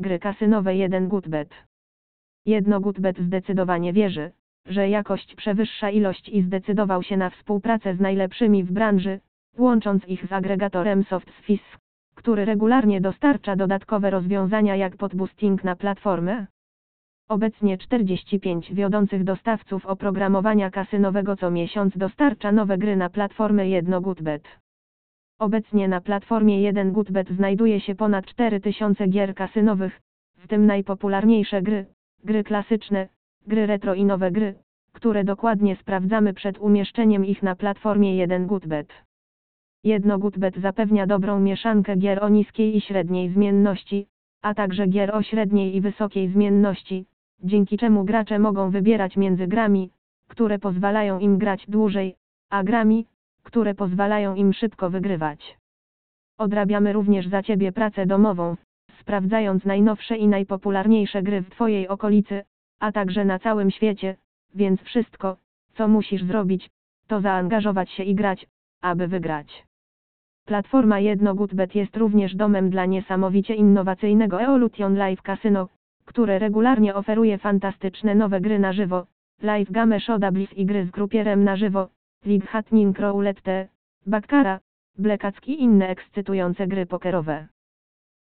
Gry kasynowe 1GoodBet. 1GoodBet zdecydowanie wierzy, że jakość przewyższa ilość i zdecydował się na współpracę z najlepszymi w branży, łącząc ich z agregatorem SoftSwiss, który regularnie dostarcza dodatkowe rozwiązania jak podboosting na platformę. Obecnie 45 wiodących dostawców oprogramowania kasynowego co miesiąc dostarcza nowe gry na platformę 1GoodBet. Obecnie na platformie 1GoodBet znajduje się ponad 4000 gier kasynowych, w tym najpopularniejsze gry, gry klasyczne, gry retro i nowe gry, które dokładnie sprawdzamy przed umieszczeniem ich na platformie 1GoodBet. 1GoodBet zapewnia dobrą mieszankę gier o niskiej i średniej zmienności, a także gier o średniej i wysokiej zmienności, dzięki czemu gracze mogą wybierać między grami, które pozwalają im grać dłużej, a grami, które pozwalają im szybko wygrywać. Odrabiamy również za Ciebie pracę domową, sprawdzając najnowsze i najpopularniejsze gry w Twojej okolicy, a także na całym świecie, więc wszystko, co musisz zrobić, to zaangażować się i grać, aby wygrać. Platforma 1GoodBet jest również domem dla niesamowicie innowacyjnego Evolution Live Casino, które regularnie oferuje fantastyczne nowe gry na żywo, live game show i gry z grupierem na żywo, Lightning Roulette, Baccarat, Blackjack i inne ekscytujące gry pokerowe.